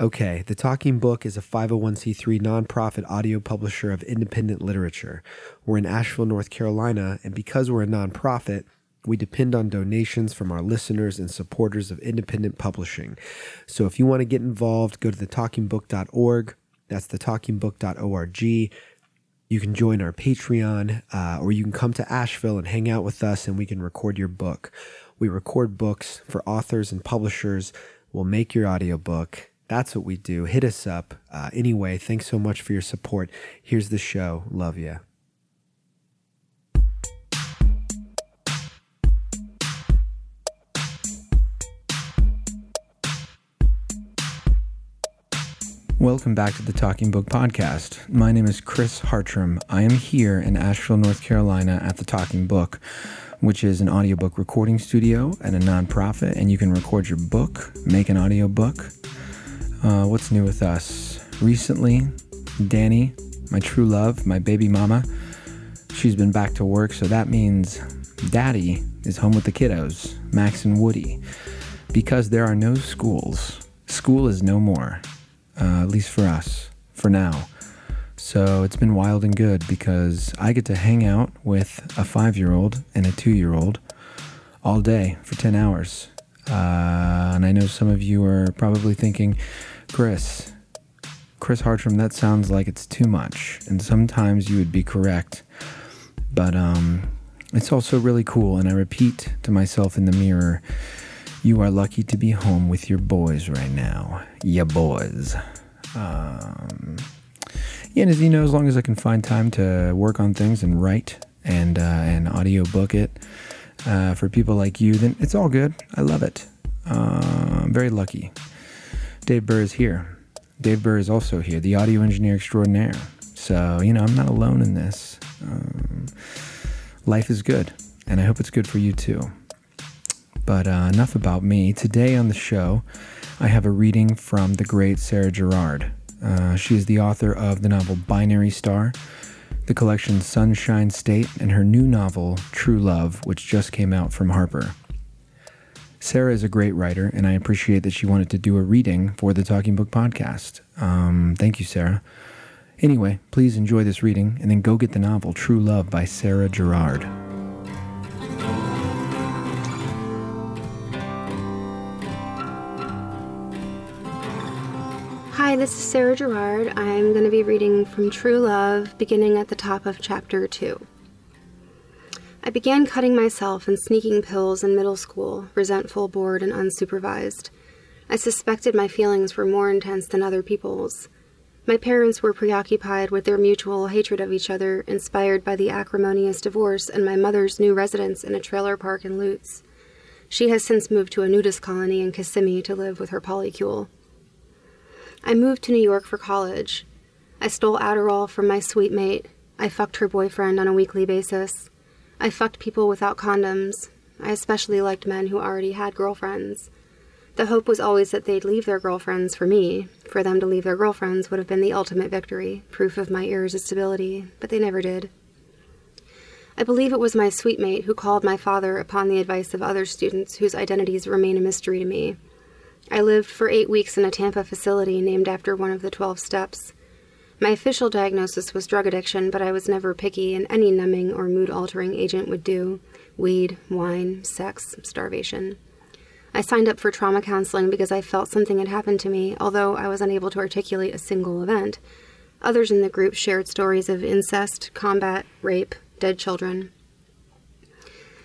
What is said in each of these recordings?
Okay, The Talking Book is a 501c3 nonprofit audio publisher of independent literature. We're in Asheville, North Carolina, and because we're a nonprofit, we depend on donations from our listeners and supporters of independent publishing. So if you want to get involved, go to thetalkingbook.org. That's thetalkingbook.org. You can join our Patreon, or you can come to Asheville and hang out with us, and we can record your book. We record books for authors and publishers. We'll make your audiobook. That's what we do. Hit us up. Anyway, thanks so much for your support. Here's the show. Love ya. Welcome back to the Talking Book Podcast. My name is Chris Hartram. I am here in Asheville, North Carolina at the Talking Book, which is an audiobook recording studio and a nonprofit, and you can record your book, make an audiobook. What's new with us? Recently, Danny, my true love, my baby mama, she's been back to work, so that means Daddy is home with the kiddos, Max and Woody, because there are no schools. School is no more. At least for us, for now. So it's been wild and good because I get to hang out with a 5-year-old and a 2-year-old all day for 10 hours. And I know some of you are probably thinking, Chris Hartram, that sounds like it's too much. And sometimes you would be correct. But it's also really cool. And I repeat to myself in the mirror, you are lucky to be home with your boys right now. Yeah, boys. Yeah, and as you know, as long as I can find time to work on things and write and audio book it for people like you, then it's all good. I love it. I'm very lucky. Dave Burr is here. Dave Burr is also here, the audio engineer extraordinaire. So, you know, I'm not alone in this. Life is good, and I hope it's good for you too. But enough about me. Today on the show, I have a reading from the great Sarah Gerard. She is the author of the novel Binary Star, the collection Sunshine State, and her new novel, True Love, which just came out from Harper. Sarah is a great writer, and I appreciate that she wanted to do a reading for the Talking Book Podcast. Thank you, Sarah. Anyway, please enjoy this reading, and then go get the novel True Love by Sarah Gerard. Hi, this is Sarah Gerard. I'm going to be reading from True Love, beginning at the top of Chapter 2. I began cutting myself and sneaking pills in middle school, resentful, bored, and unsupervised. I suspected my feelings were more intense than other people's. My parents were preoccupied with their mutual hatred of each other, inspired by the acrimonious divorce and my mother's new residence in a trailer park in Lutz. She has since moved to a nudist colony in Kissimmee to live with her polycule. I moved to New York for college. I stole Adderall from my sweet mate. I fucked her boyfriend on a weekly basis. I fucked people without condoms. I especially liked men who already had girlfriends. The hope was always that they'd leave their girlfriends for me. For them to leave their girlfriends would have been the ultimate victory, proof of my irresistibility, but they never did. I believe it was my sweet mate who called my father upon the advice of other students whose identities remain a mystery to me. I lived for 8 weeks in a Tampa facility named after one of the 12 steps. My official diagnosis was drug addiction, but I was never picky, and any numbing or mood-altering agent would do. Weed, wine, sex, starvation. I signed up for trauma counseling because I felt something had happened to me, although I was unable to articulate a single event. Others in the group shared stories of incest, combat, rape, dead children.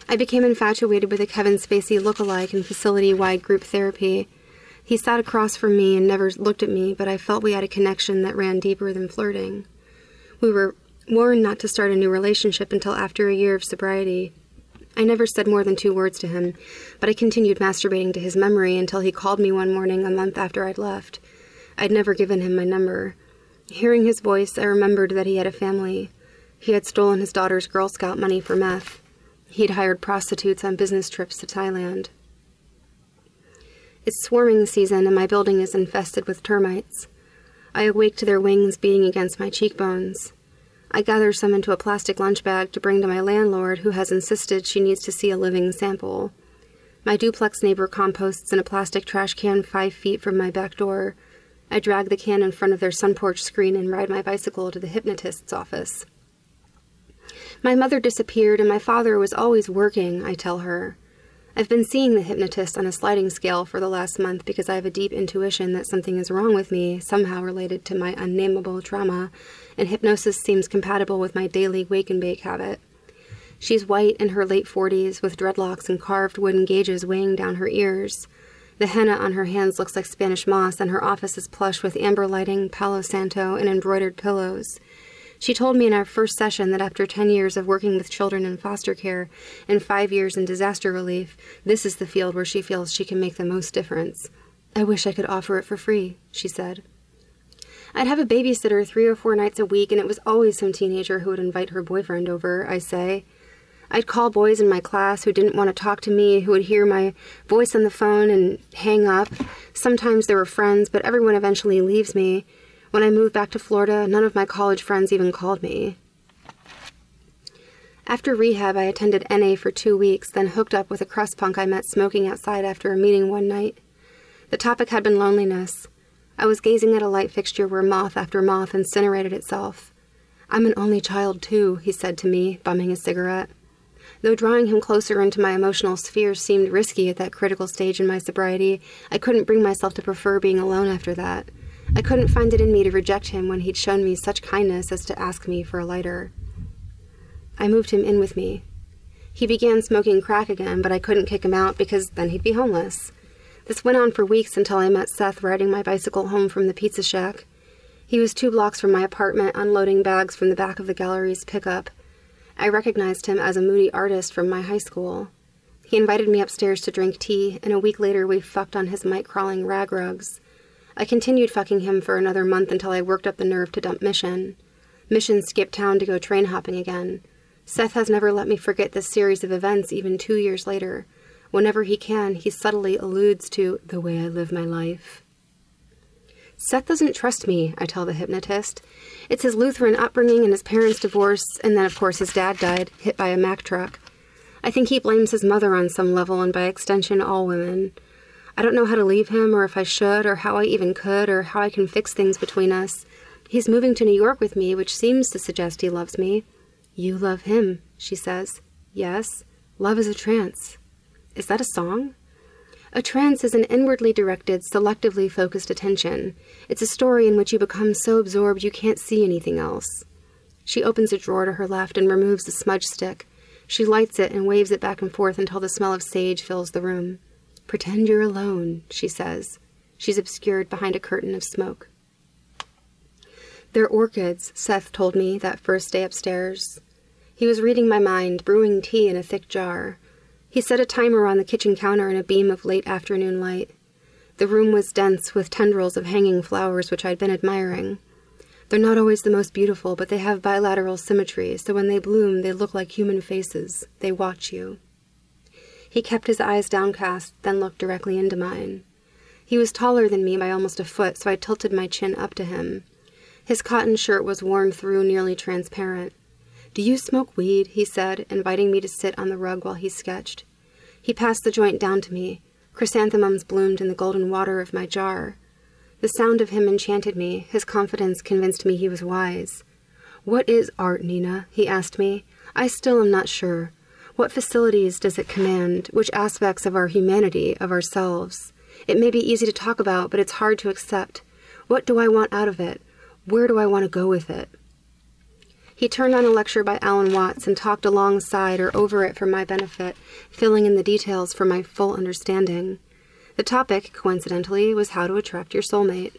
I became infatuated with a Kevin Spacey look-alike in facility-wide group therapy. He sat across from me and never looked at me, but I felt we had a connection that ran deeper than flirting. We were warned not to start a new relationship until after a year of sobriety. I never said more than 2 words to him, but I continued masturbating to his memory until he called me one morning a month after I'd left. I'd never given him my number. Hearing his voice, I remembered that he had a family. He had stolen his daughter's Girl Scout money for meth. He'd hired prostitutes on business trips to Thailand. It's swarming season, and my building is infested with termites. I awake to their wings beating against my cheekbones. I gather some into a plastic lunch bag to bring to my landlord, who has insisted she needs to see a living sample. My duplex neighbor composts in a plastic trash can 5 feet from my back door. I drag the can in front of their sun porch screen and ride my bicycle to the hypnotist's office. My mother disappeared and my father was always working, I tell her. I've been seeing the hypnotist on a sliding scale for the last month because I have a deep intuition that something is wrong with me, somehow related to my unnameable trauma, and hypnosis seems compatible with my daily wake and bake habit. She's white in her late 40s, with dreadlocks and carved wooden gauges weighing down her ears. The henna on her hands looks like Spanish moss, and her office is plush with amber lighting, Palo Santo, and embroidered pillows. She told me in our first session that after 10 years of working with children in foster care and 5 years in disaster relief, this is the field where she feels she can make the most difference. I wish I could offer it for free, she said. I'd have a babysitter 3 or 4 nights a week, and it was always some teenager who would invite her boyfriend over, I say. I'd call boys in my class who didn't want to talk to me, who would hear my voice on the phone and hang up. Sometimes there were friends, but everyone eventually leaves me. When I moved back to Florida, none of my college friends even called me. After rehab, I attended NA for 2 weeks, then hooked up with a crust punk I met smoking outside after a meeting one night. The topic had been loneliness. I was gazing at a light fixture where moth after moth incinerated itself. "I'm an only child, too," he said to me, bumming a cigarette. Though drawing him closer into my emotional sphere seemed risky at that critical stage in my sobriety, I couldn't bring myself to prefer being alone after that. I couldn't find it in me to reject him when he'd shown me such kindness as to ask me for a lighter. I moved him in with me. He began smoking crack again, but I couldn't kick him out because then he'd be homeless. This went on for weeks until I met Seth riding my bicycle home from the pizza shack. He was 2 blocks from my apartment, unloading bags from the back of the gallery's pickup. I recognized him as a moody artist from my high school. He invited me upstairs to drink tea, and a week later we fucked on his mite-crawling rag rugs. I continued fucking him for another month until I worked up the nerve to dump Mission. Mission skipped town to go train hopping again. Seth has never let me forget this series of events even 2 years later. Whenever he can, he subtly alludes to the way I live my life. "Seth doesn't trust me," I tell the hypnotist. "It's his Lutheran upbringing and his parents' divorce, and then, of course, his dad died, hit by a Mack truck. I think he blames his mother on some level, and by extension, all women. I don't know how to leave him, or if I should, or how I even could, or how I can fix things between us. He's moving to New York with me, which seems to suggest he loves me." "You love him," she says. "Yes. Love is a trance." "Is that a song?" A trance is an inwardly directed, selectively focused attention. It's a story in which you become so absorbed you can't see anything else. She opens a drawer to her left and removes a smudge stick. She lights it and waves it back and forth until the smell of sage fills the room. "Pretend you're alone," she says. She's obscured behind a curtain of smoke. "They're orchids," Seth told me that first day upstairs. He was reading my mind, brewing tea in a thick jar. He set a timer on the kitchen counter in a beam of late afternoon light. The room was dense with tendrils of hanging flowers which I'd been admiring. They're not always the most beautiful, but they have bilateral symmetry, so when they bloom, they look like human faces. They watch you. He kept his eyes downcast, then looked directly into mine. He was taller than me by almost a foot, so I tilted my chin up to him. His cotton shirt was worn through, nearly transparent. "Do you smoke weed?" he said, inviting me to sit on the rug while he sketched. He passed the joint down to me. Chrysanthemums bloomed in the golden water of my jar. The sound of him enchanted me. His confidence convinced me he was wise. "What is art, Nina?" he asked me. "I still am not sure. What facilities does it command? Which aspects of our humanity, of ourselves? It may be easy to talk about, but it's hard to accept. What do I want out of it? Where do I want to go with it?" He turned on a lecture by Alan Watts and talked alongside or over it for my benefit, filling in the details for my full understanding. The topic, coincidentally, was how to attract your soulmate.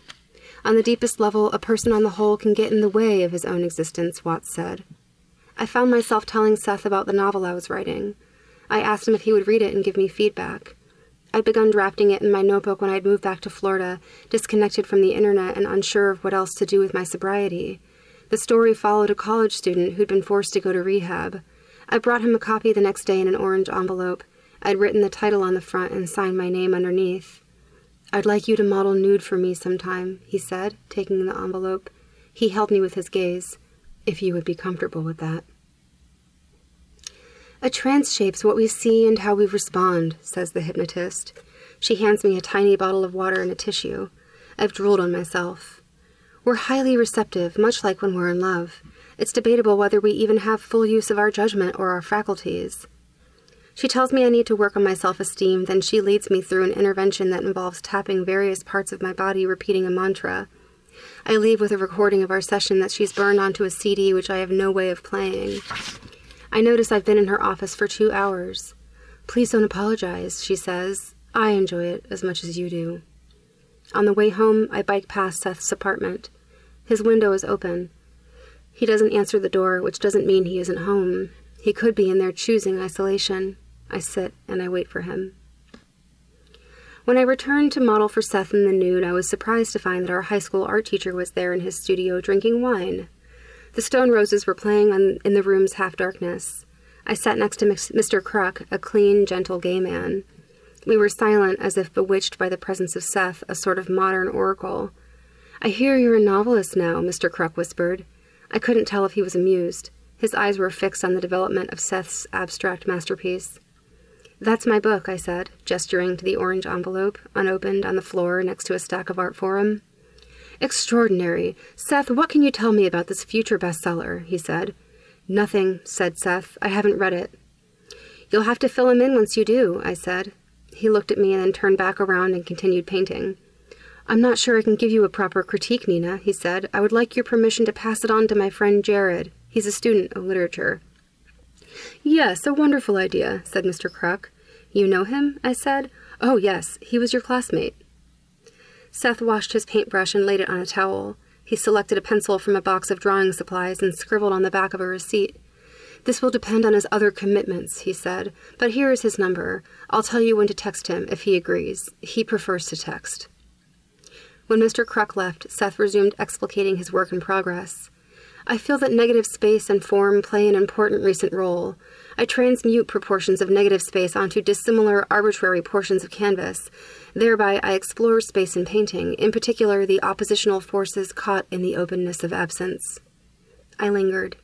"On the deepest level, a person on the whole can get in the way of his own existence," Watts said. I found myself telling Seth about the novel I was writing. I asked him if he would read it and give me feedback. I'd begun drafting it in my notebook when I'd moved back to Florida, disconnected from the internet and unsure of what else to do with my sobriety. The story followed a college student who'd been forced to go to rehab. I brought him a copy the next day in an orange envelope. I'd written the title on the front and signed my name underneath. "I'd like you to model nude for me sometime," he said, taking the envelope. He held me with his gaze. "If you would be comfortable with that." "A trance shapes what we see and how we respond," says the hypnotist. She hands me a tiny bottle of water and a tissue. I've drooled on myself. We're highly receptive, much like when we're in love. It's debatable whether we even have full use of our judgment or our faculties. She tells me I need to work on my self-esteem, then she leads me through an intervention that involves tapping various parts of my body, repeating a mantra. I leave with a recording of our session that she's burned onto a CD, which I have no way of playing. I notice I've been in her office for 2 hours. "Please don't apologize," she says. "I enjoy it as much as you do." On the way home, I bike past Seth's apartment. His window is open. He doesn't answer the door, which doesn't mean he isn't home. He could be in there choosing isolation. I sit and I wait for him. When I returned to model for Seth in the nude, I was surprised to find that our high school art teacher was there in his studio drinking wine. The Stone Roses were playing in the room's half-darkness. I sat next to Mr. Kruk, a clean, gentle gay man. We were silent, as if bewitched by the presence of Seth, a sort of modern oracle. "I hear you're a novelist now," Mr. Kruk whispered. I couldn't tell if he was amused. His eyes were fixed on the development of Seth's abstract masterpiece. "That's my book," I said, gesturing to the orange envelope, unopened, on the floor next to a stack of Art Forum. "Extraordinary. Seth, what can you tell me about this future bestseller?" he said. "Nothing," said Seth. "I haven't read it." "You'll have to fill him in once you do," I said. He looked at me and then turned back around and continued painting. "I'm not sure I can give you a proper critique, Nina," he said. "I would like your permission to pass it on to my friend Jared. He's a student of literature." "Yes, a wonderful idea," said Mr. Kruk. "You know him?" I said. "Oh, yes. He was your classmate." Seth washed his paintbrush and laid it on a towel. He selected a pencil from a box of drawing supplies and scribbled on the back of a receipt. "This will depend on his other commitments," he said, "but here is his number. I'll tell you when to text him if he agrees. He prefers to text." When Mr. Kruk left, Seth resumed explicating his work in progress. "I feel that negative space and form play an important recent role. I transmute proportions of negative space onto dissimilar, arbitrary portions of canvas. Thereby, I explore space in painting, in particular the oppositional forces caught in the openness of absence." I lingered.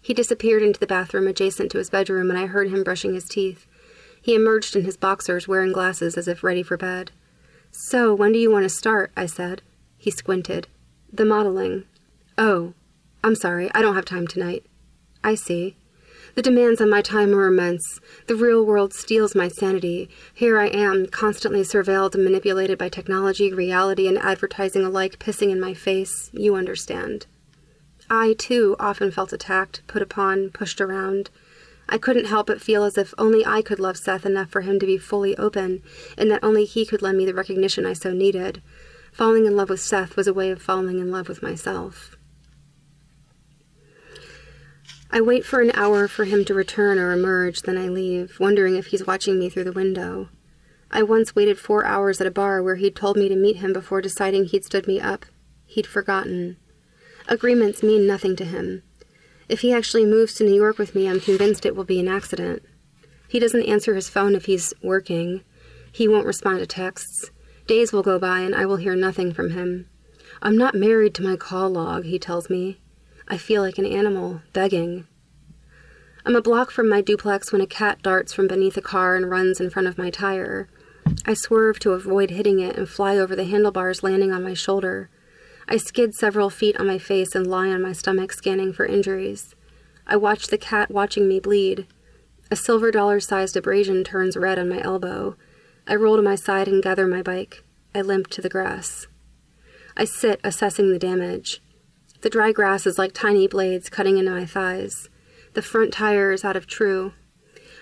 He disappeared into the bathroom adjacent to his bedroom, and I heard him brushing his teeth. He emerged in his boxers, wearing glasses as if ready for bed. "So, when do you want to start?" I said. He squinted. "The modeling." "Oh. I'm sorry, I don't have time tonight." "I see. The demands on my time are immense. The real world steals my sanity. Here I am, constantly surveilled and manipulated by technology, reality, and advertising alike, pissing in my face. You understand." I, too, often felt attacked, put upon, pushed around. I couldn't help but feel as if only I could love Seth enough for him to be fully open, and that only he could lend me the recognition I so needed. Falling in love with Seth was a way of falling in love with myself. I wait for an hour for him to return or emerge, then I leave, wondering if he's watching me through the window. I once waited 4 hours at a bar where he'd told me to meet him before deciding he'd stood me up. He'd forgotten. Agreements mean nothing to him. If he actually moves to New York with me, I'm convinced it will be an accident. He doesn't answer his phone if he's working. He won't respond to texts. Days will go by and I will hear nothing from him. "I'm not married to my call log," he tells me. I feel like an animal, begging. I'm a block from my duplex when a cat darts from beneath a car and runs in front of my tire. I swerve to avoid hitting it and fly over the handlebars, landing on my shoulder. I skid several feet on my face and lie on my stomach, scanning for injuries. I watch the cat watching me bleed. A silver dollar-sized abrasion turns red on my elbow. I roll to my side and gather my bike. I limp to the grass. I sit, assessing the damage. The dry grass is like tiny blades cutting into my thighs. The front tire is out of true.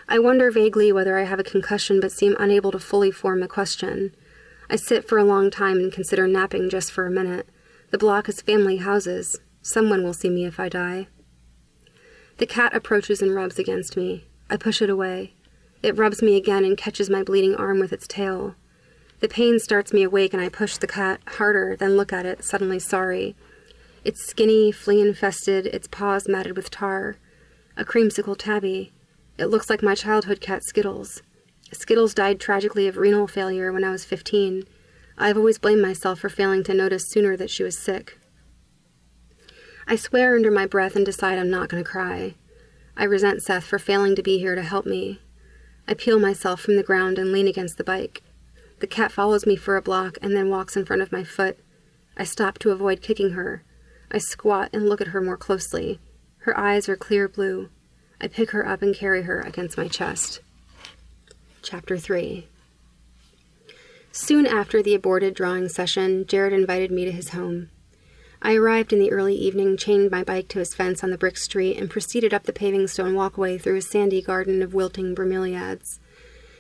I wonder vaguely whether I have a concussion but seem unable to fully form the question. I sit for a long time and consider napping just for a minute. The block is family houses. Someone will see me if I die. The cat approaches and rubs against me. I push it away. It rubs me again and catches my bleeding arm with its tail. The pain starts me awake and I push the cat harder, then look at it, suddenly sorry. It's skinny, flea-infested, its paws matted with tar. A creamsicle tabby. It looks like my childhood cat Skittles. Skittles died tragically of renal failure when I was 15. I've always blamed myself for failing to notice sooner that she was sick. I swear under my breath and decide I'm not going to cry. I resent Seth for failing to be here to help me. I peel myself from the ground and lean against the bike. The cat follows me for a block and then walks in front of my foot. I stop to avoid kicking her. I squat and look at her more closely. Her eyes are clear blue. I pick her up and carry her against my chest. Chapter 3. Soon after the aborted drawing session, Jared invited me to his home. I arrived in the early evening, chained my bike to his fence on the brick street, and proceeded up the paving stone walkway through a sandy garden of wilting bromeliads.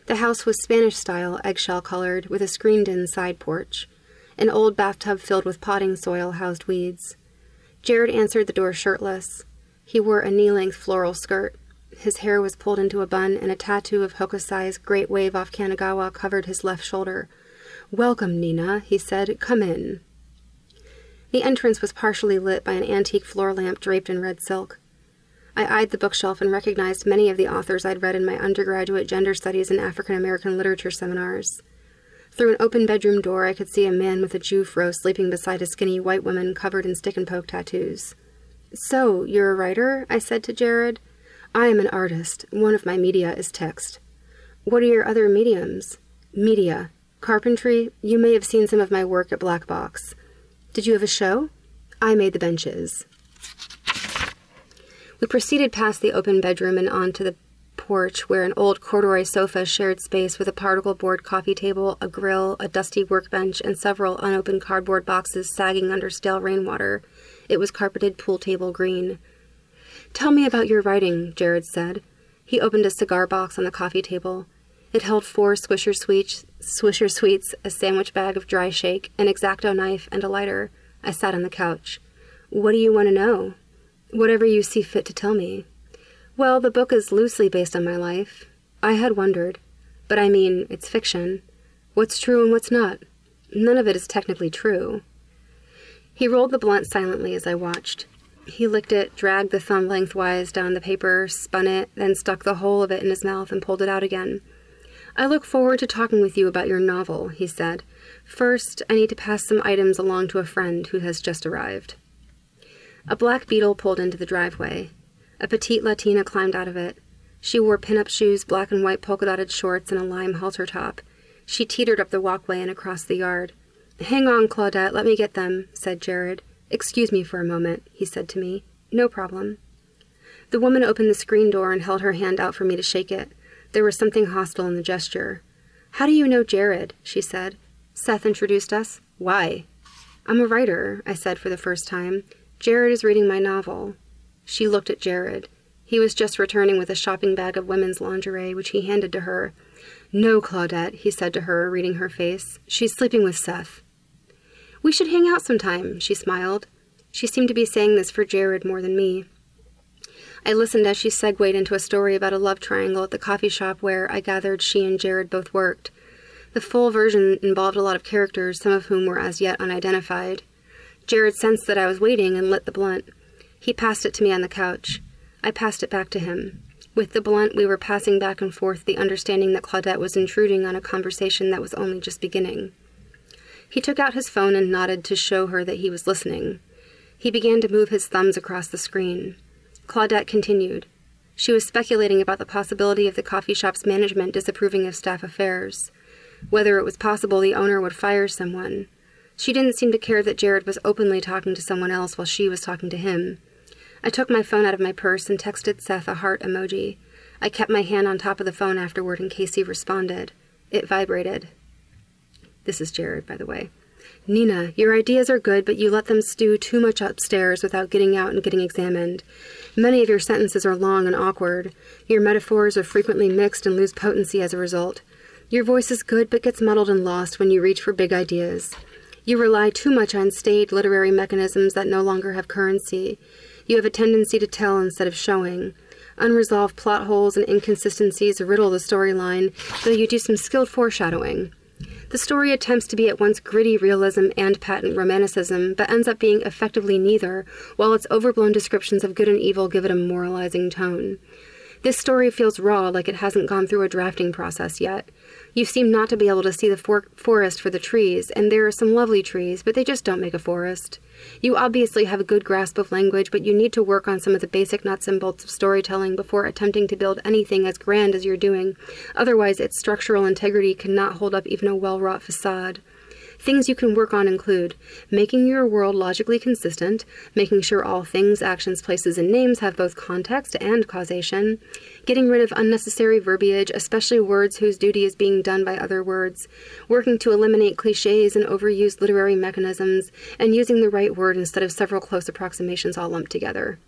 The house was Spanish-style, eggshell-colored, with a screened-in side porch. An old bathtub filled with potting soil housed weeds. Jared answered the door shirtless. He wore a knee-length floral skirt. His hair was pulled into a bun, and a tattoo of Hokusai's Great Wave off Kanagawa covered his left shoulder. "Welcome, Nina," he said. "Come in." The entrance was partially lit by an antique floor lamp draped in red silk. I eyed the bookshelf and recognized many of the authors I'd read in my undergraduate gender studies and African American literature seminars. Through an open bedroom door, I could see a man with a Jew fro sleeping beside a skinny white woman covered in stick-and-poke tattoos. "So, you're a writer?" I said to Jared. "I am an artist. One of my media is text." "What are your other mediums?" "Media. Carpentry. You may have seen some of my work at Black Box." "Did you have a show?" "I made the benches." We proceeded past the open bedroom and onto the porch, where an old corduroy sofa shared space with a particle board coffee table, a grill, a dusty workbench, and several unopened cardboard boxes sagging under stale rainwater. It was carpeted pool table green. "Tell me about your writing," Jared said. He opened a cigar box on the coffee table. It held 4 Swisher Sweets, a sandwich bag of dry shake, an X-Acto knife, and a lighter. I sat on the couch. "What do you want to know?" "Whatever you see fit to tell me." "Well, the book is loosely based on my life." I had wondered. "But I mean, it's fiction. What's true and what's not? None of it is technically true." He rolled the blunt silently as I watched. He licked it, dragged the thumb lengthwise down the paper, spun it, then stuck the whole of it in his mouth and pulled it out again. "I look forward to talking with you about your novel," he said. "First, I need to pass some items along to a friend who has just arrived." A black beetle pulled into the driveway. A petite Latina climbed out of it. She wore pin-up shoes, black and white polka-dotted shorts, and a lime halter top. She teetered up the walkway and across the yard. "Hang on, Claudette, let me get them," said Jared. "Excuse me for a moment," he said to me. "No problem." The woman opened the screen door and held her hand out for me to shake it. There was something hostile in the gesture. "How do you know Jared?" she said. "Seth introduced us." "Why?" "I'm a writer," I said for the first time. "Jared is reading my novel." She looked at Jared. He was just returning with a shopping bag of women's lingerie, which he handed to her. "No, Claudette," he said to her, reading her face. "She's sleeping with Seth." "We should hang out sometime," she smiled. She seemed to be saying this for Jared more than me. I listened as she segued into a story about a love triangle at the coffee shop where, I gathered, she and Jared both worked. The full version involved a lot of characters, some of whom were as yet unidentified. Jared sensed that I was waiting and lit the blunt. He passed it to me on the couch. I passed it back to him. With the blunt, we were passing back and forth the understanding that Claudette was intruding on a conversation that was only just beginning. He took out his phone and nodded to show her that he was listening. He began to move his thumbs across the screen. Claudette continued. She was speculating about the possibility of the coffee shop's management disapproving of staff affairs, whether it was possible the owner would fire someone. She didn't seem to care that Jared was openly talking to someone else while she was talking to him. I took my phone out of my purse and texted Seth a heart emoji. I kept my hand on top of the phone afterward in case he responded. It vibrated. This is Jared, by the way. "Nina, your ideas are good, but you let them stew too much upstairs without getting out and getting examined. Many of your sentences are long and awkward. Your metaphors are frequently mixed and lose potency as a result. Your voice is good, but gets muddled and lost when you reach for big ideas. You rely too much on staid literary mechanisms that no longer have currency. You have a tendency to tell instead of showing. Unresolved plot holes and inconsistencies riddle the storyline, though you do some skilled foreshadowing. The story attempts to be at once gritty realism and patent romanticism, but ends up being effectively neither, while its overblown descriptions of good and evil give it a moralizing tone. This story feels raw, like it hasn't gone through a drafting process yet. You seem not to be able to see the forest for the trees, and there are some lovely trees, but they just don't make a forest. You obviously have a good grasp of language, but you need to work on some of the basic nuts and bolts of storytelling before attempting to build anything as grand as you're doing. Otherwise, its structural integrity cannot hold up even a well-wrought facade. Things you can work on include making your world logically consistent, making sure all things, actions, places, and names have both context and causation, getting rid of unnecessary verbiage, especially words whose duty is being done by other words, working to eliminate cliches and overused literary mechanisms, and using the right word instead of several close approximations all lumped together.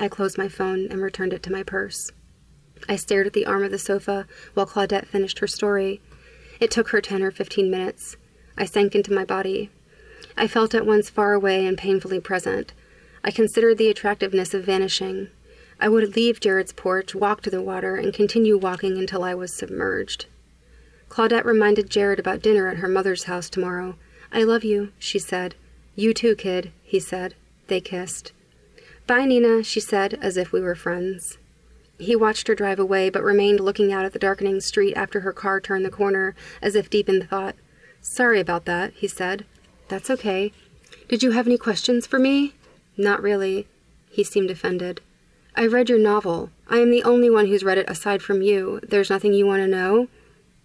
I closed my phone and returned it to my purse. I stared at the arm of the sofa while Claudette finished her story. It took her 10 or 15 minutes. I sank into my body. I felt at once far away and painfully present. I considered the attractiveness of vanishing. I would leave Jared's porch, walk to the water, and continue walking until I was submerged. Claudette reminded Jared about dinner at her mother's house tomorrow. "I love you," she said. "You too, kid," he said. They kissed. "Bye, Nina," she said, as if we were friends. He watched her drive away, but remained looking out at the darkening street after her car turned the corner, as if deep in thought. "Sorry about that," he said. "That's okay. Did you have any questions for me?" "Not really." He seemed offended. "I read your novel. I am the only one who's read it aside from you. There's nothing you want to know?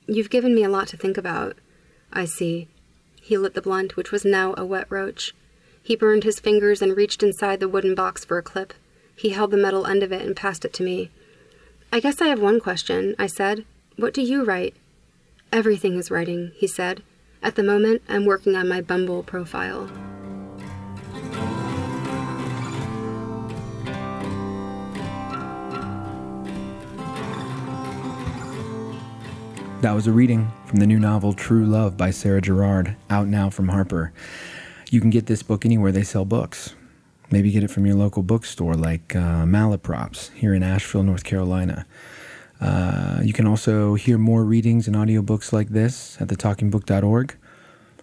You've given me a lot to think about." "I see." He lit the blunt, which was now a wet roach. He burned his fingers and reached inside the wooden box for a clip. He held the metal end of it and passed it to me. "I guess I have one question," I said. "What do you write?" "Everything is writing," he said. "At the moment, I'm working on my Bumble profile." That was a reading from the new novel True Love by Sarah Gerard, out now from Harper. You can get this book anywhere they sell books. Maybe get it from your local bookstore like Malaprops here in Asheville, North Carolina. You can also hear more readings and audiobooks like this at thetalkingbook.org.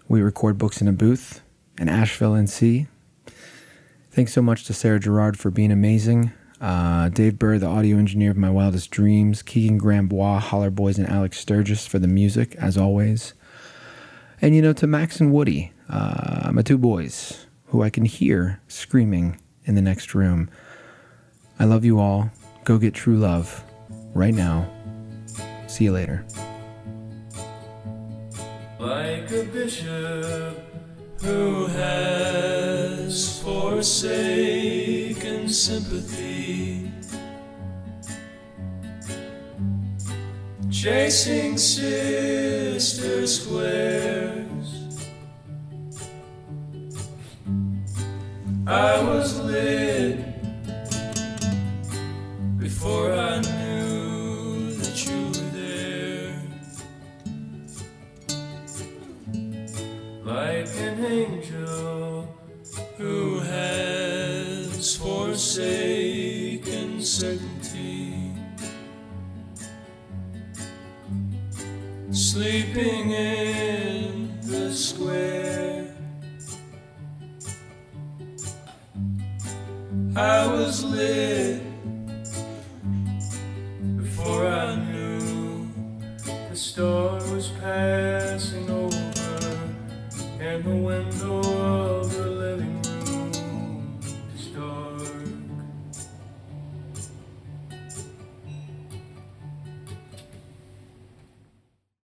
We record books in a booth in Asheville, NC. Thanks so much to Sarah Gerard for being amazing. Dave Burr, the audio engineer of My Wildest Dreams. Keegan Grambois, Holler Boys, and Alex Sturgis for the music, as always. And, to Max and Woody, my two boys, who I can hear screaming in the next room. I love you all. Go get True Love. Right now. See you later. Like a bishop who has forsaken sympathy, chasing sister squares, I was lit before I knew like an angel who has forsaken certainty, sleeping in the square, I was lit.